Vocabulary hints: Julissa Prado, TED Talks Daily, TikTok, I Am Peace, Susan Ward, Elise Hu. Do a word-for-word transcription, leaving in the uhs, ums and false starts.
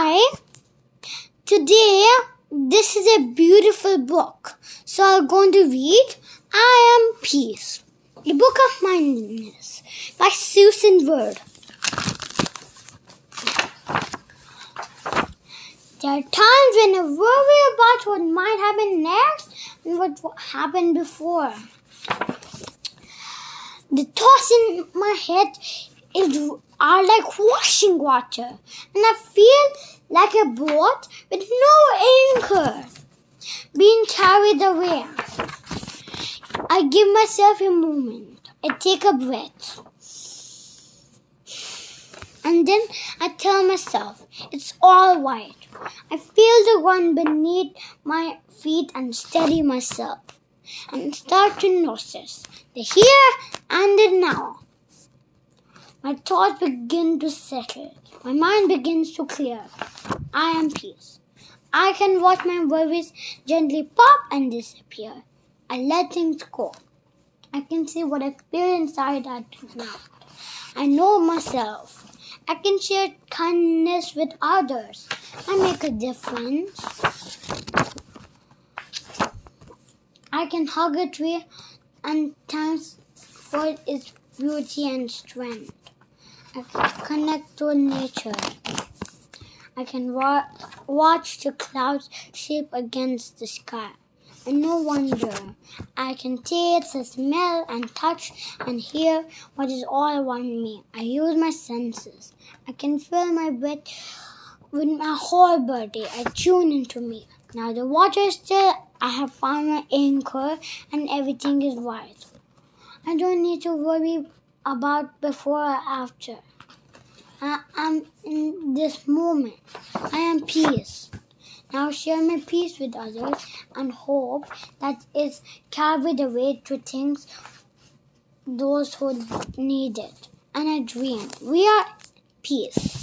Hi, today this is a beautiful book, so I'm going to read I Am Peace, a book of mindfulness by Susan Ward. There are times when I worry about what might happen next and what happened before. The thoughts in my head is are like washing water, and I feel like a boat with no anchor, being carried away. I give myself a moment. I take a breath. And then I tell myself, it's all right. I feel the ground beneath my feet and steady myself, and start to notice the here and the now. My thoughts begin to settle. My mind begins to clear. I am peace. I can watch my worries gently pop and disappear. I let things go. I can see what experience I had now. I know myself. I can share kindness with others. I make a difference. I can hug a tree and thanks for its beauty and strength. I can connect to nature. I can wa watch the clouds shape against the sky. And no wonder, I can taste, smell, and touch, and hear what is all around me. I use my senses. I can feel my breath with my whole body. I tune into me. Now the water is still. I have found my anchor, and everything is right. I don't need to worry about before or after. I am in this moment. I am peace. Now share my peace with others and hope that it's carried away to things those who need it. And I dream. We are peace.